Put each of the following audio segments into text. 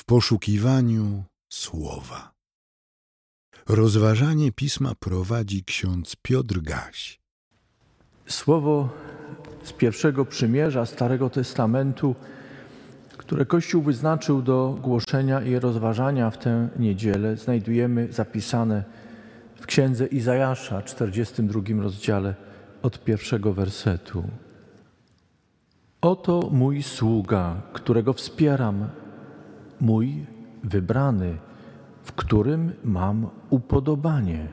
w poszukiwaniu słowa. Rozważanie pisma prowadzi ksiądz Piotr Gaś. Słowo z pierwszego przymierza Starego Testamentu, które Kościół wyznaczył do głoszenia i rozważania w tę niedzielę, znajdujemy zapisane w Księdze Izajasza, 42 rozdziale, od pierwszego wersetu. Oto mój sługa, którego wspieram, mój wybrany, w którym mam upodobanie.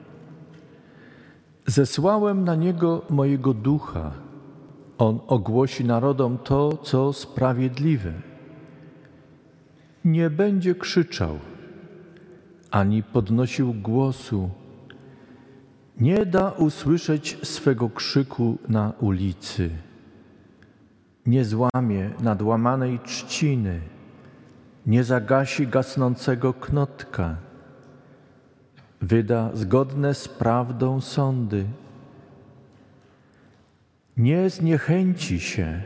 Zesłałem na niego mojego ducha. On ogłosi narodom to, co sprawiedliwe. Nie będzie krzyczał, ani podnosił głosu. Nie da usłyszeć swego krzyku na ulicy. Nie złamie nadłamanej trzciny. Nie zagasi gasnącego knotka. Wyda zgodne z prawdą sądy. Nie zniechęci się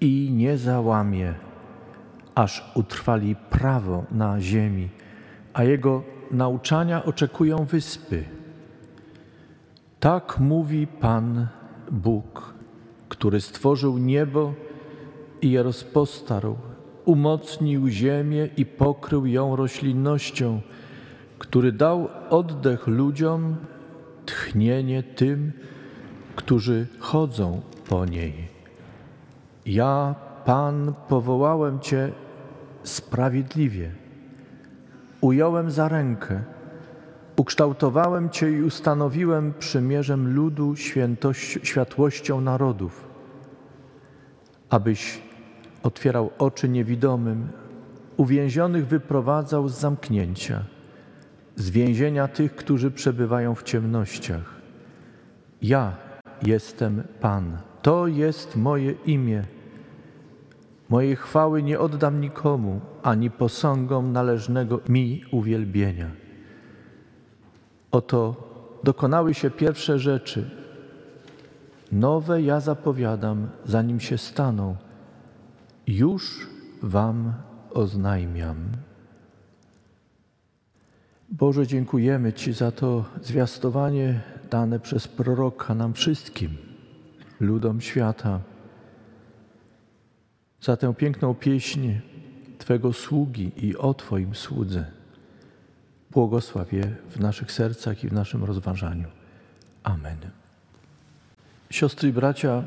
i nie załamie, aż utrwali prawo na ziemi, a jego nauczania oczekują wyspy. Tak mówi Pan Bóg, który stworzył niebo i je rozpostarł, umocnił ziemię i pokrył ją roślinnością, który dał oddech ludziom, tchnienie tym, którzy chodzą po niej. Ja, Pan, powołałem Cię sprawiedliwie. Ująłem za rękę, ukształtowałem Cię i ustanowiłem przymierzem ludu, światłością narodów, abyś otwierał oczy niewidomym, uwięzionych wyprowadzał z zamknięcia, z więzienia tych, którzy przebywają w ciemnościach. Ja jestem Pan, to jest moje imię. Mojej chwały nie oddam nikomu, ani posągom należnego mi uwielbienia. Oto dokonały się pierwsze rzeczy. Nowe ja zapowiadam, zanim się staną. Już wam oznajmiam. Boże, dziękujemy Ci za to zwiastowanie dane przez proroka nam wszystkim, ludom świata, za tę piękną pieśń Twego sługi i o Twoim słudze. Błogosław je w naszych sercach i w naszym rozważaniu. Amen. Siostry i bracia,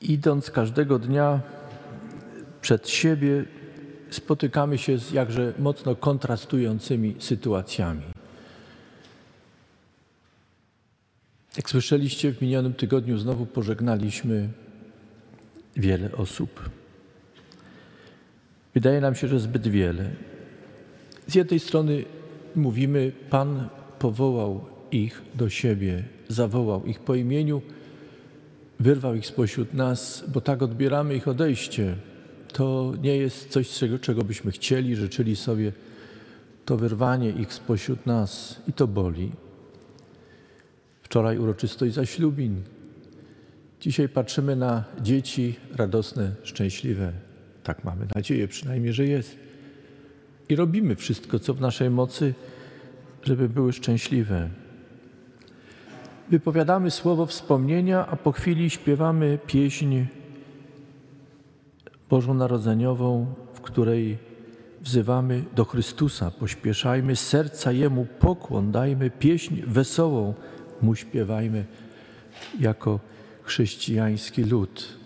idąc każdego dnia przed siebie, spotykamy się z jakże mocno kontrastującymi sytuacjami. Jak słyszeliście, w minionym tygodniu znowu pożegnaliśmy wiele osób. Wydaje nam się, że zbyt wiele. Z jednej strony mówimy, Pan powołał ich do siebie, zawołał ich po imieniu, wyrwał ich spośród nas, bo tak odbieramy ich odejście. To nie jest coś, czego byśmy chcieli, życzyli sobie. To wyrwanie ich spośród nas i to boli. Wczoraj uroczystość zaślubin. Dzisiaj patrzymy na dzieci radosne, szczęśliwe. Tak mamy nadzieję przynajmniej, że jest. I robimy wszystko, co w naszej mocy, żeby były szczęśliwe. Wypowiadamy słowo wspomnienia, a po chwili śpiewamy pieśń bożonarodzeniową, w której wzywamy do Chrystusa. Pośpieszajmy serca Jemu pokłon, dajmy pieśń wesołą. Mu śpiewajmy jako chrześcijański lud.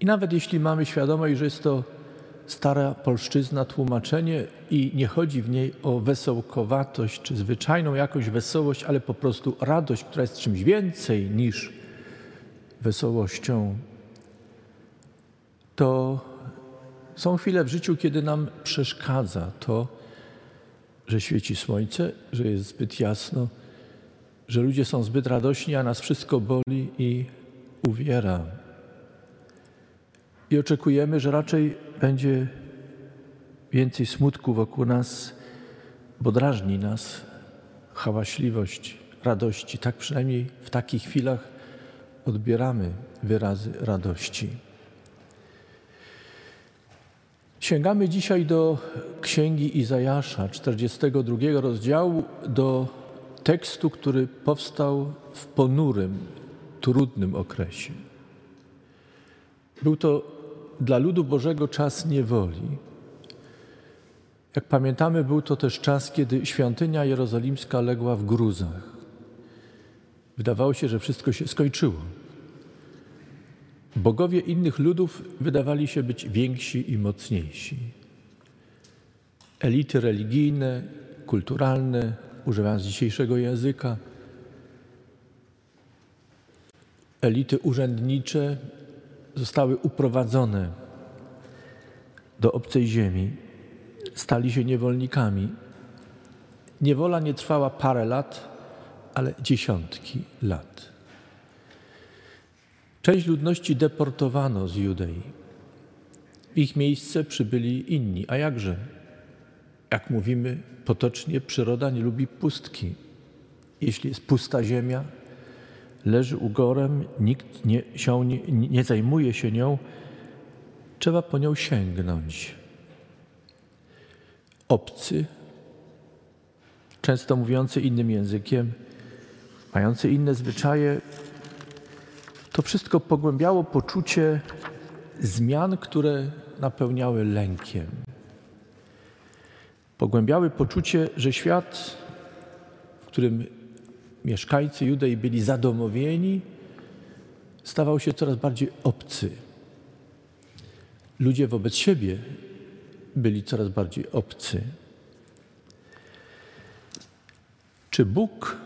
I nawet jeśli mamy świadomość, że jest to stara polszczyzna, tłumaczenie i nie chodzi w niej o wesołkowatość czy zwyczajną jakąś wesołość, ale po prostu radość, która jest czymś więcej niż wesołością, to są chwile w życiu, kiedy nam przeszkadza to, że świeci słońce, że jest zbyt jasno, że ludzie są zbyt radośni, a nas wszystko boli i uwiera. I oczekujemy, że raczej będzie więcej smutku wokół nas, bo drażni nas hałaśliwość radości. Tak przynajmniej w takich chwilach odbieramy wyrazy radości. Sięgamy dzisiaj do Księgi Izajasza, 42 rozdziału, do tekstu, który powstał w ponurym, trudnym okresie. Był to dla ludu Bożego czas niewoli. Jak pamiętamy, był to też czas, kiedy świątynia jerozolimska legła w gruzach. Wydawało się, że wszystko się skończyło. Bogowie innych ludów wydawali się być więksi i mocniejsi. Elity religijne, kulturalne, używając dzisiejszego języka, elity urzędnicze zostały uprowadzone do obcej ziemi, stali się niewolnikami. Niewola nie trwała parę lat, ale dziesiątki lat. Część ludności deportowano z Judei. W ich miejsce przybyli inni, a jakże? Jak mówimy potocznie, przyroda nie lubi pustki. Jeśli jest pusta ziemia, leży ugorem, nikt nie zajmuje się nią, trzeba po nią sięgnąć. Obcy, często mówiący innym językiem, mający inne zwyczaje, to wszystko pogłębiało poczucie zmian, które napełniały lękiem. Pogłębiały poczucie, że świat, w którym mieszkańcy Judei byli zadomowieni, stawał się coraz bardziej obcy. Ludzie wobec siebie byli coraz bardziej obcy. Czy Bóg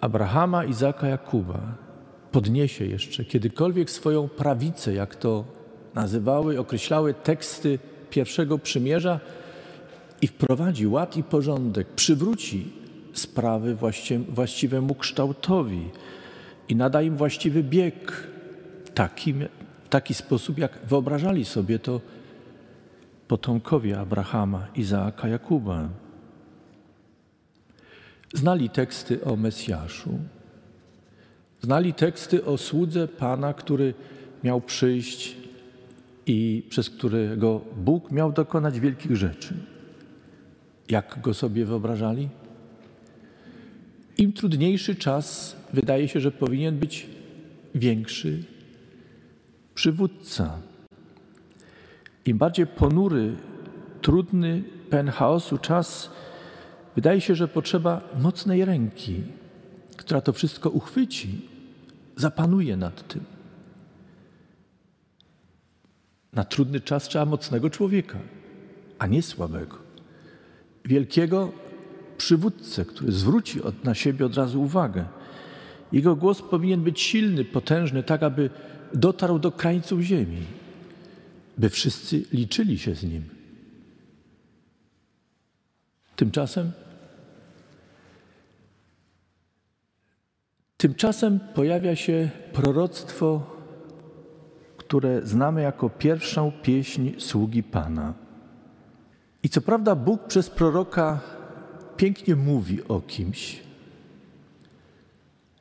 Abrahama, Izaka, Jakuba podniesie jeszcze kiedykolwiek swoją prawicę, jak to nazywały, określały teksty pierwszego przymierza, i wprowadzi ład i porządek, przywróci sprawy właściwemu kształtowi i nada im właściwy bieg w taki sposób, jak wyobrażali sobie to potomkowie Abrahama, Izaaka, Jakuba. Znali teksty o Mesjaszu. Znali teksty o Słudze Pana, który miał przyjść i przez którego Bóg miał dokonać wielkich rzeczy. Jak go sobie wyobrażali? Im trudniejszy czas, wydaje się, że powinien być większy przywódca. Im bardziej ponury, trudny, pełen chaosu czas, wydaje się, że potrzeba mocnej ręki, która to wszystko uchwyci, zapanuje nad tym. Na trudny czas trzeba mocnego człowieka, a nie słabego. Wielkiego przywódcę, który zwróci na siebie od razu uwagę. Jego głos powinien być silny, potężny, tak aby dotarł do krańców ziemi, by wszyscy liczyli się z nim. Tymczasem pojawia się proroctwo, które znamy jako pierwszą pieśń Sługi Pana. I co prawda Bóg przez proroka pięknie mówi o kimś,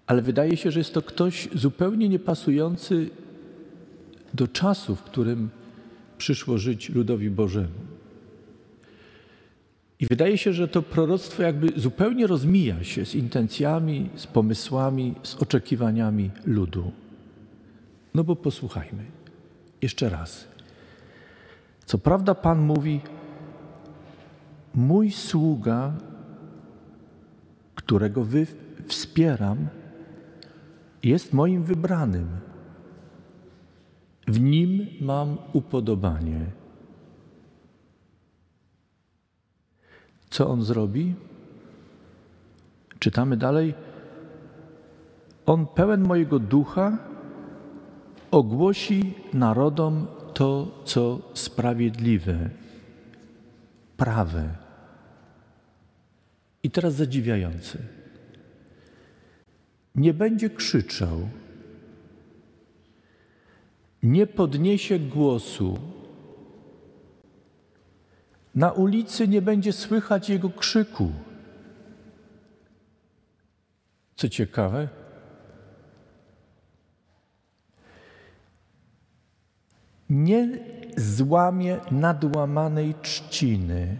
ale wydaje się, że jest to ktoś zupełnie niepasujący do czasu, w którym przyszło żyć ludowi Bożemu. I wydaje się, że to proroctwo jakby zupełnie rozmija się z intencjami, z pomysłami, z oczekiwaniami ludu. No bo posłuchajmy jeszcze raz. Co prawda Pan mówi: mój sługa, którego wy wspieram, jest moim wybranym. W nim mam upodobanie. Co on zrobi? Czytamy dalej. On pełen mojego ducha ogłosi narodom to, co sprawiedliwe, prawe. I teraz zadziwiające. Nie będzie krzyczał, nie podniesie głosu. Na ulicy nie będzie słychać jego krzyku. Co ciekawe, nie złamie nadłamanej trzciny,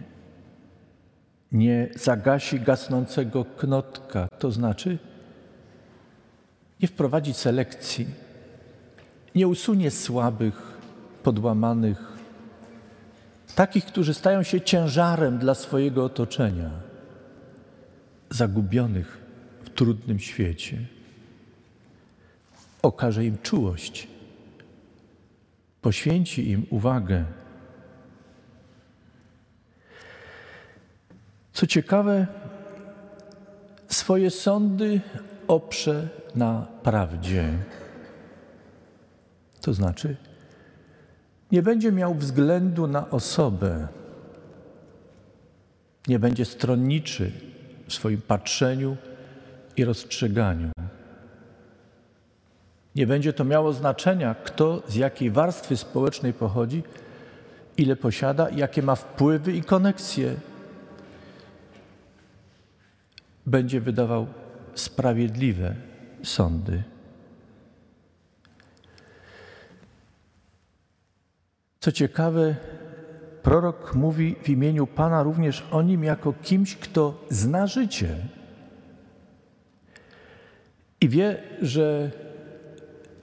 nie zagasi gasnącego knotka, to znaczy nie wprowadzi selekcji, nie usunie słabych, podłamanych, takich, którzy stają się ciężarem dla swojego otoczenia, zagubionych w trudnym świecie. Okaże im czułość, poświęci im uwagę. Co ciekawe, swoje sądy oprze na prawdzie. To znaczy, nie będzie miał względu na osobę, nie będzie stronniczy w swoim patrzeniu i rozstrzyganiu. Nie będzie to miało znaczenia, kto z jakiej warstwy społecznej pochodzi, ile posiada, jakie ma wpływy i koneksje. Będzie wydawał sprawiedliwe sądy. Co ciekawe, prorok mówi w imieniu Pana również o nim jako kimś, kto zna życie i wie, że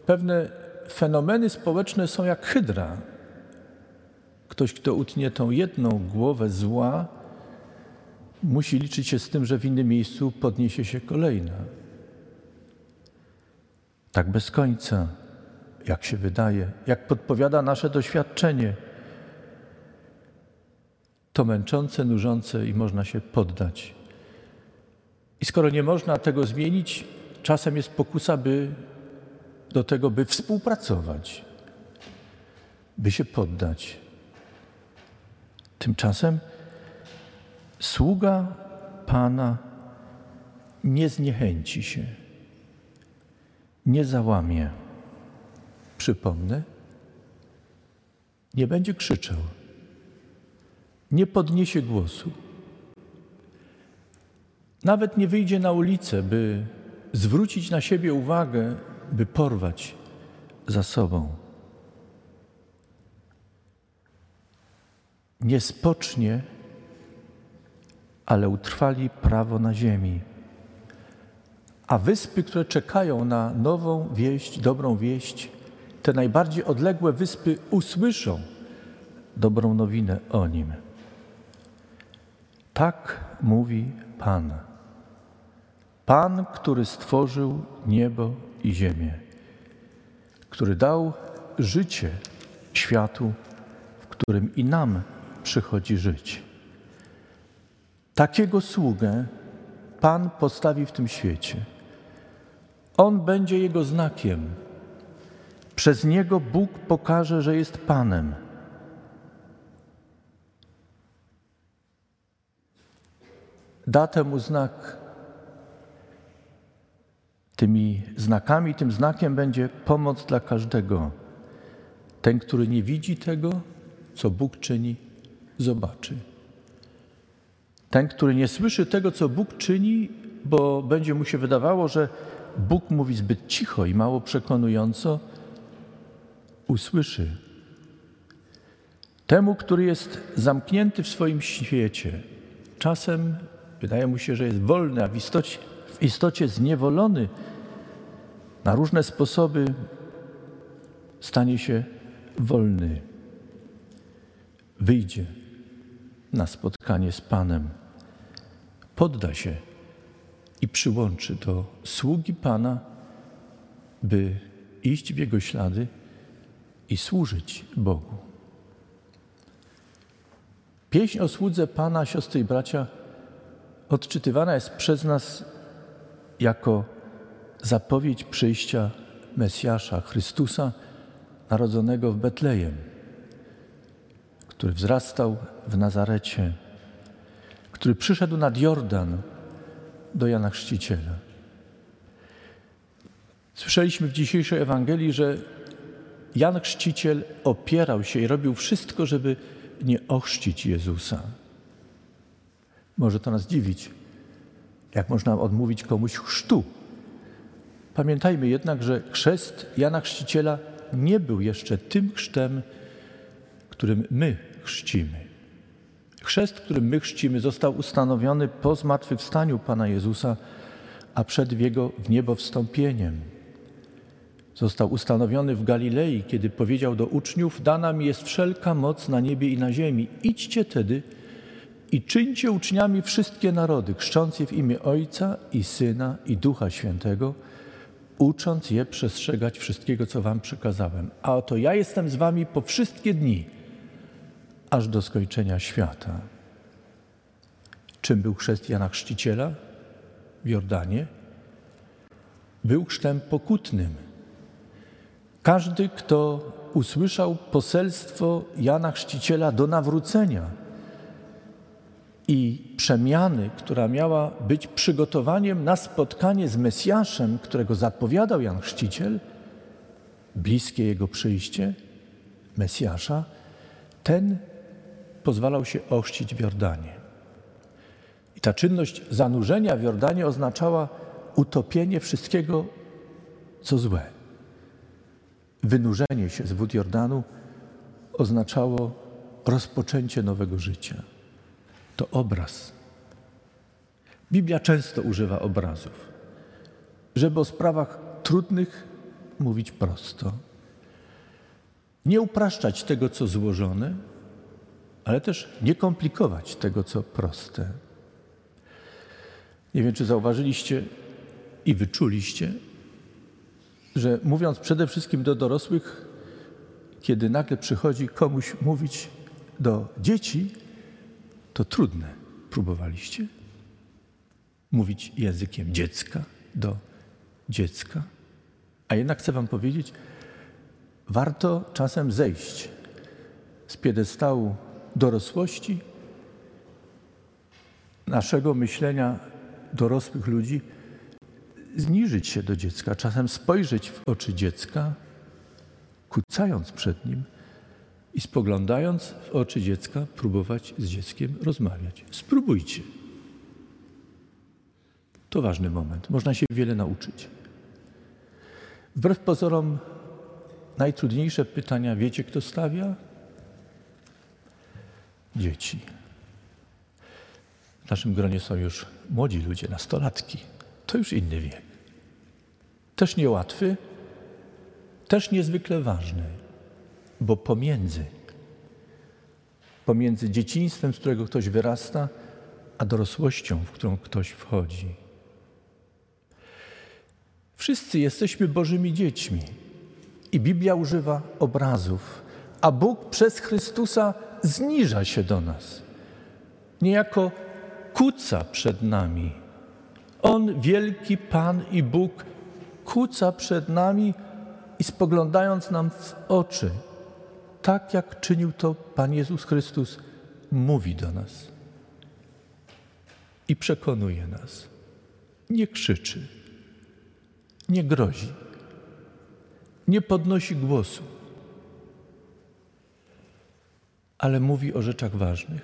pewne fenomeny społeczne są jak hydra. Ktoś, kto utnie tą jedną głowę zła, musi liczyć się z tym, że w innym miejscu podniesie się kolejna. Tak bez końca, jak się wydaje, jak podpowiada nasze doświadczenie. To męczące, nużące i można się poddać. I skoro nie można tego zmienić, czasem jest pokusa do tego, by współpracować, by się poddać. Tymczasem sługa Pana nie zniechęci się, nie załamie. Przypomnę, nie będzie krzyczał, nie podniesie głosu. Nawet nie wyjdzie na ulicę, by zwrócić na siebie uwagę, by porwać za sobą. Nie spocznie, ale utrwali prawo na ziemi. A wyspy, które czekają na nową wieść, dobrą wieść, te najbardziej odległe wyspy usłyszą dobrą nowinę o nim. Tak mówi Pan. Pan, który stworzył niebo i ziemię, który dał życie światu, w którym i nam przychodzi żyć. Takiego sługę Pan postawi w tym świecie. On będzie jego znakiem. Przez niego Bóg pokaże, że jest Panem. Da temu znak. Tym znakiem będzie pomoc dla każdego. Ten, który nie widzi tego, co Bóg czyni, zobaczy. Ten, który nie słyszy tego, co Bóg czyni, bo będzie mu się wydawało, że Bóg mówi zbyt cicho i mało przekonująco, usłyszy. Temu, który jest zamknięty w swoim świecie, czasem wydaje mu się, że jest wolny, a w istocie zniewolony na różne sposoby, stanie się wolny. Wyjdzie na spotkanie z Panem, podda się i przyłączy do sługi Pana, by iść w Jego ślady i służyć Bogu. Pieśń o słudze Pana, siostry i bracia, odczytywana jest przez nas jako zapowiedź przyjścia Mesjasza, Chrystusa, narodzonego w Betlejem, który wzrastał w Nazarecie, który przyszedł nad Jordan do Jana Chrzciciela. Słyszeliśmy w dzisiejszej Ewangelii, że Jan Chrzciciel opierał się i robił wszystko, żeby nie ochrzcić Jezusa. Może to nas dziwić, jak można odmówić komuś chrztu. Pamiętajmy jednak, że chrzest Jana Chrzciciela nie był jeszcze tym chrztem, którym my chrzcimy. Chrzest, którym my chrzcimy, został ustanowiony po zmartwychwstaniu Pana Jezusa, a przed Jego w niebo wstąpieniem. Został ustanowiony w Galilei, kiedy powiedział do uczniów: dana mi jest wszelka moc na niebie i na ziemi. Idźcie tedy i czyńcie uczniami wszystkie narody, chrzcząc je w imię Ojca i Syna i Ducha Świętego, ucząc je przestrzegać wszystkiego, co wam przekazałem. A oto ja jestem z wami po wszystkie dni, aż do skończenia świata. Czym był chrzest Jana Chrzciciela w Jordanie? Był chrztem pokutnym. Każdy, kto usłyszał poselstwo Jana Chrzciciela do nawrócenia i przemiany, która miała być przygotowaniem na spotkanie z Mesjaszem, którego zapowiadał Jan Chrzciciel, bliskie jego przyjście, Mesjasza, ten pozwalał się ochrzcić w Jordanie. I ta czynność zanurzenia w Jordanie oznaczała utopienie wszystkiego, co złe. Wynurzenie się z wód Jordanu oznaczało rozpoczęcie nowego życia. To obraz. Biblia często używa obrazów, żeby o sprawach trudnych mówić prosto. Nie upraszczać tego, co złożone, ale też nie komplikować tego, co proste. Nie wiem, czy zauważyliście i wyczuliście, że mówiąc przede wszystkim do dorosłych, kiedy nagle przychodzi komuś mówić do dzieci, to trudne. Próbowaliście mówić językiem dziecka do dziecka? A jednak chcę wam powiedzieć, warto czasem zejść z piedestału dorosłości, naszego myślenia dorosłych ludzi, zniżyć się do dziecka, czasem spojrzeć w oczy dziecka, kucając przed nim i spoglądając w oczy dziecka, próbować z dzieckiem rozmawiać. Spróbujcie. To ważny moment. Można się wiele nauczyć. Wbrew pozorom najtrudniejsze pytania, wiecie, kto stawia? Dzieci. W naszym gronie są już młodzi ludzie, nastolatki. To już inny wiek. Też niełatwy, też niezwykle ważny, bo pomiędzy dzieciństwem, z którego ktoś wyrasta, a dorosłością, w którą ktoś wchodzi. Wszyscy jesteśmy Bożymi dziećmi i Biblia używa obrazów, a Bóg przez Chrystusa zniża się do nas. Niejako kuca przed nami. On, wielki Pan i Bóg, kuca przed nami i spoglądając nam w oczy, tak jak czynił to Pan Jezus Chrystus, mówi do nas i przekonuje nas. Nie krzyczy, nie grozi, nie podnosi głosu, ale mówi o rzeczach ważnych.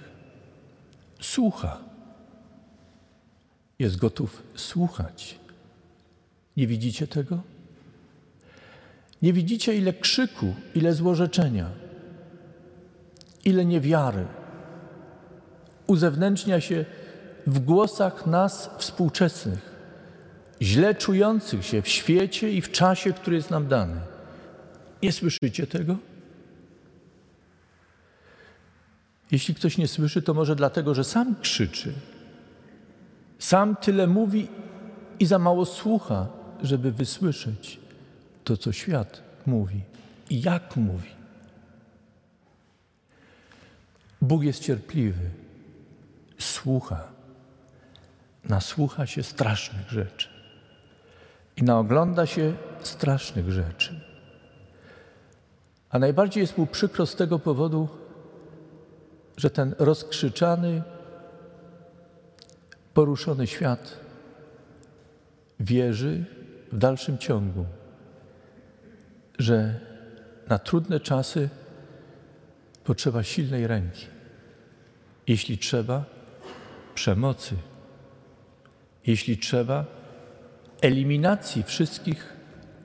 Słucha. Jest gotów słuchać. Nie widzicie tego? Nie widzicie, ile krzyku, ile złorzeczenia, ile niewiary uzewnętrznia się w głosach nas współczesnych, źle czujących się w świecie i w czasie, który jest nam dany. Nie słyszycie tego? Jeśli ktoś nie słyszy, to może dlatego, że sam krzyczy. Sam tyle mówi i za mało słucha, żeby wysłyszeć to, co świat mówi i jak mówi. Bóg jest cierpliwy, słucha, nasłucha się strasznych rzeczy i naogląda się strasznych rzeczy. A najbardziej jest mu przykro z tego powodu, że ten rozkrzyczany, poruszony świat wierzy w dalszym ciągu, że na trudne czasy potrzeba silnej ręki. Jeśli trzeba, przemocy. Jeśli trzeba, eliminacji wszystkich,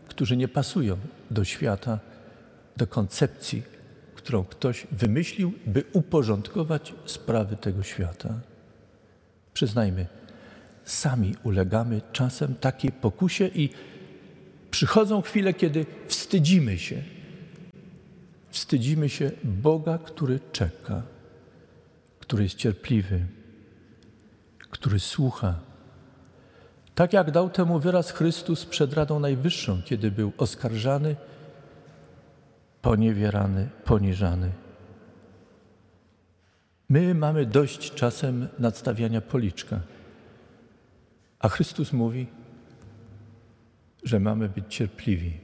którzy nie pasują do świata, do koncepcji, którą ktoś wymyślił, by uporządkować sprawy tego świata. Przyznajmy, sami ulegamy czasem takiej pokusie i przychodzą chwile, kiedy wstydzimy się. Wstydzimy się Boga, który czeka, który jest cierpliwy, który słucha. Tak jak dał temu wyraz Chrystus przed Radą Najwyższą, kiedy był oskarżany, poniewierany, poniżany. My mamy dość czasem nadstawiania policzka, a Chrystus mówi, że mamy być cierpliwi.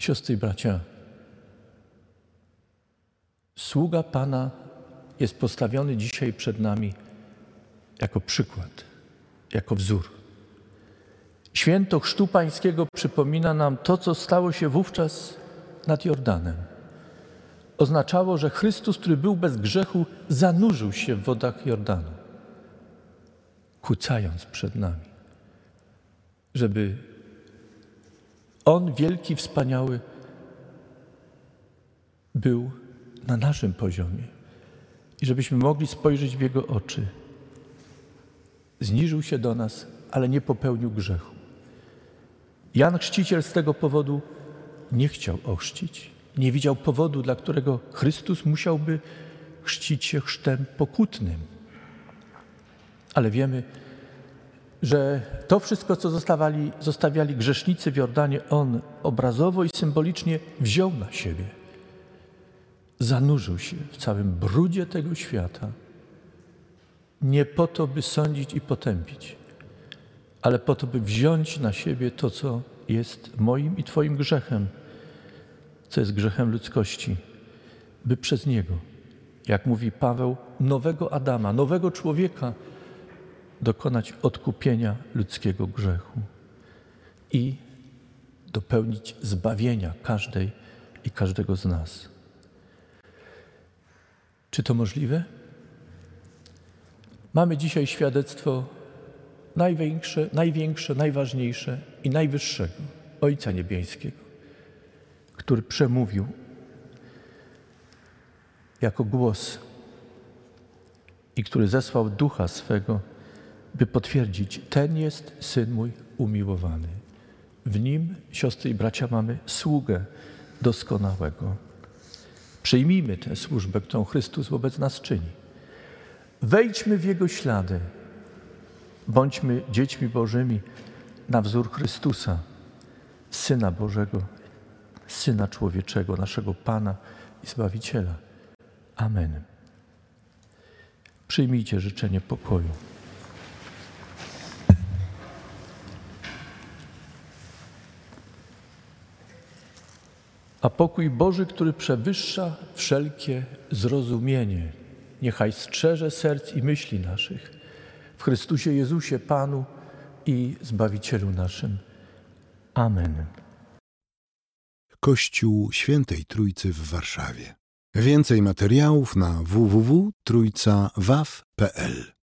Siostry i bracia, sługa Pana jest postawiony dzisiaj przed nami jako przykład, jako wzór. Święto Chrztu Pańskiego przypomina nam to, co stało się wówczas nad Jordanem. Oznaczało, że Chrystus, który był bez grzechu, zanurzył się w wodach Jordanu, kucając przed nami, żeby On, wielki, wspaniały, był na naszym poziomie i żebyśmy mogli spojrzeć w Jego oczy. Zniżył się do nas, ale nie popełnił grzechu. Jan Chrzciciel z tego powodu nie chciał ochrzcić. Nie widział powodu, dla którego Chrystus musiałby chrzcić się chrztem pokutnym. Ale wiemy, że to wszystko, co zostawiali grzesznicy w Jordanie, On obrazowo i symbolicznie wziął na siebie. Zanurzył się w całym brudzie tego świata. Nie po to, by sądzić i potępić, ale po to, by wziąć na siebie to, co jest moim i Twoim grzechem, co jest grzechem ludzkości, by przez Niego, jak mówi Paweł, nowego Adama, nowego człowieka dokonać odkupienia ludzkiego grzechu i dopełnić zbawienia każdej i każdego z nas. Czy to możliwe? Mamy dzisiaj świadectwo największe, najważniejsze i najwyższego, Ojca Niebieskiego, który przemówił jako głos i który zesłał Ducha swego, by potwierdzić, ten jest Syn mój umiłowany. W Nim, siostry i bracia, mamy sługę doskonałego. Przyjmijmy tę służbę, którą Chrystus wobec nas czyni. Wejdźmy w Jego ślady. Bądźmy dziećmi Bożymi na wzór Chrystusa, Syna Bożego, Syna Człowieczego, naszego Pana i Zbawiciela. Amen. Przyjmijcie życzenie pokoju. A pokój Boży, który przewyższa wszelkie zrozumienie, niechaj strzeże serc i myśli naszych w Chrystusie Jezusie, Panu i Zbawicielu naszym. Amen. Kościół Świętej Trójcy w Warszawie. Więcej materiałów na www.trójcawaw.pl